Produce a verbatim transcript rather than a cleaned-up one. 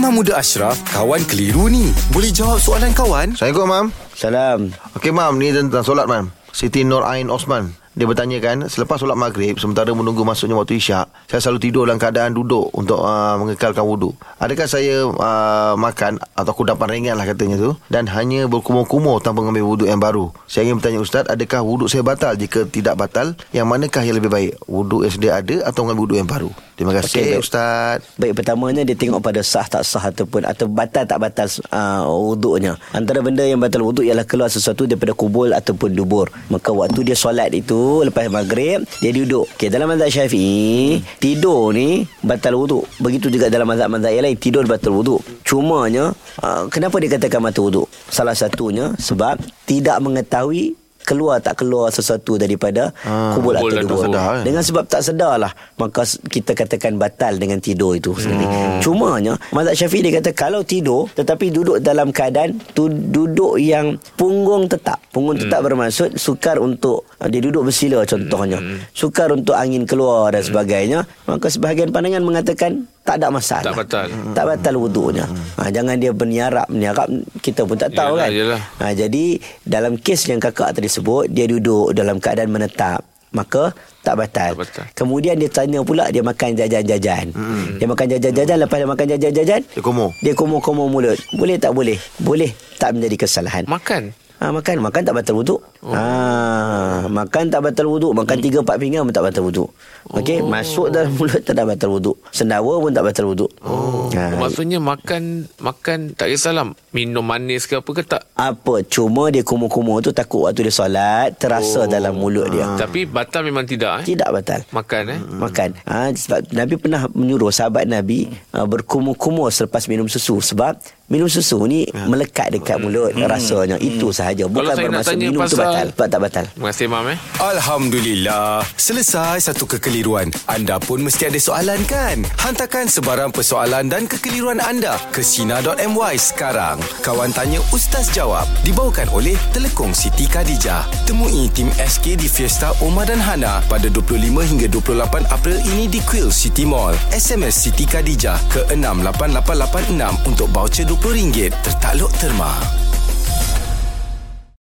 Imam Muda Ashraf, kawan keliru ni. Boleh jawab soalan kawan? Assalamualaikum, Mam. Salam. Okey, Mam. Ni tentang solat, Mam. Siti Nur Ain Osman, dia bertanyakan, selepas solat maghrib, sementara menunggu masuknya waktu isyak, saya selalu tidur dalam keadaan duduk untuk uh, mengekalkan wuduk. Adakah saya uh, makan atau kudapan ringan lah katanya tu, dan hanya berkumur-kumur tanpa mengambil wuduk yang baru? Saya ingin bertanya Ustaz, adakah wuduk saya batal? Jika tidak batal, yang manakah yang lebih baik, wuduk yang sedia ada atau mengambil wuduk yang baru? Terima kasih. Okay, Ustaz. Baik, pertamanya dia tengok pada sah tak sah ataupun atau batal tak batal uh, wuduknya. Antara benda yang batal wuduk ialah keluar sesuatu daripada kubul ataupun dubur. Maka waktu dia solat itu lepas maghrib, dia duduk. Okay, dalam mazhab Syafi'i, tidur ni batal wuduk. Begitu juga dalam mazhab-mazhab yang lain, tidur batal wuduk. Cumanya uh, kenapa dikatakan batal wuduk? Salah satunya sebab tidak mengetahui keluar tak keluar sesuatu daripada ah, kubul atau dubur. Sedar, eh? Dengan sebab tak sedarlah, maka kita katakan batal dengan tidur itu sendiri. Hmm. Cumanya mazhab Syafi'i dia kata kalau tidur tetapi duduk dalam keadaan tu, duduk yang punggung tetap. Punggung hmm. tetap bermaksud sukar untuk dia duduk bersila contohnya. Hmm. Sukar untuk angin keluar dan sebagainya. Maka sebahagian pandangan mengatakan tak ada masalah, tak batal, tak batal wuduknya. Ha, jangan dia berniarap-niarap, kita pun tak tahu, yalah, kan yalah. Ha, jadi dalam kes yang kakak tadi sebut, dia duduk dalam keadaan menetap, maka tak batal. tak batal. Kemudian dia tanya pula, dia makan jajan-jajan. Hmm. Dia makan jajan-jajan, lepas dia makan jajan-jajan, dia kumur. Dia kumur-kumur mulut. Boleh tak boleh? Boleh, tak menjadi kesalahan. Makan. Ha, makan makan tak batal wuduk. Oh. Ha, makan tak batal wuduk. Makan tiga empat pinggan pun tak batal wuduk. Okey, oh. Masuk dalam mulut tak batal wuduk. Sendawa pun tak batal wuduk. Oh. Ha. Maksudnya makan makan tak kisahlah, minum manis ke apa ke tak. Apa, cuma dia kumur-kumur tu takut waktu dia solat terasa oh. dalam mulut dia. Ha. Tapi batal memang tidak eh. Tidak batal. Makan eh. Makan. Ha, sebab Nabi pernah menyuruh sahabat Nabi uh, berkumur-kumur selepas minum susu, sebab minum susu ni ya. melekat dekat mulut hmm. rasanya. Itu sahaja. Bukan bermaksud minum pasal... tu batal. Sebab tak batal. Terima kasih, Mam. Eh? Alhamdulillah. Selesai satu kekeliruan. Anda pun mesti ada soalan, kan? Hantarkan sebarang persoalan dan kekeliruan anda ke sina dot my sekarang. Kawan Tanya Ustaz Jawab dibawakan oleh Telekong Siti Khadijah. Temui tim S K di Fiesta Omar dan Hana pada dua puluh lima hingga dua puluh lapan April ini di Quill City Mall. S M S Siti Khadijah ke enam lapan lapan lapan enam untuk baucer dua puluh ringgit tertakluk terma.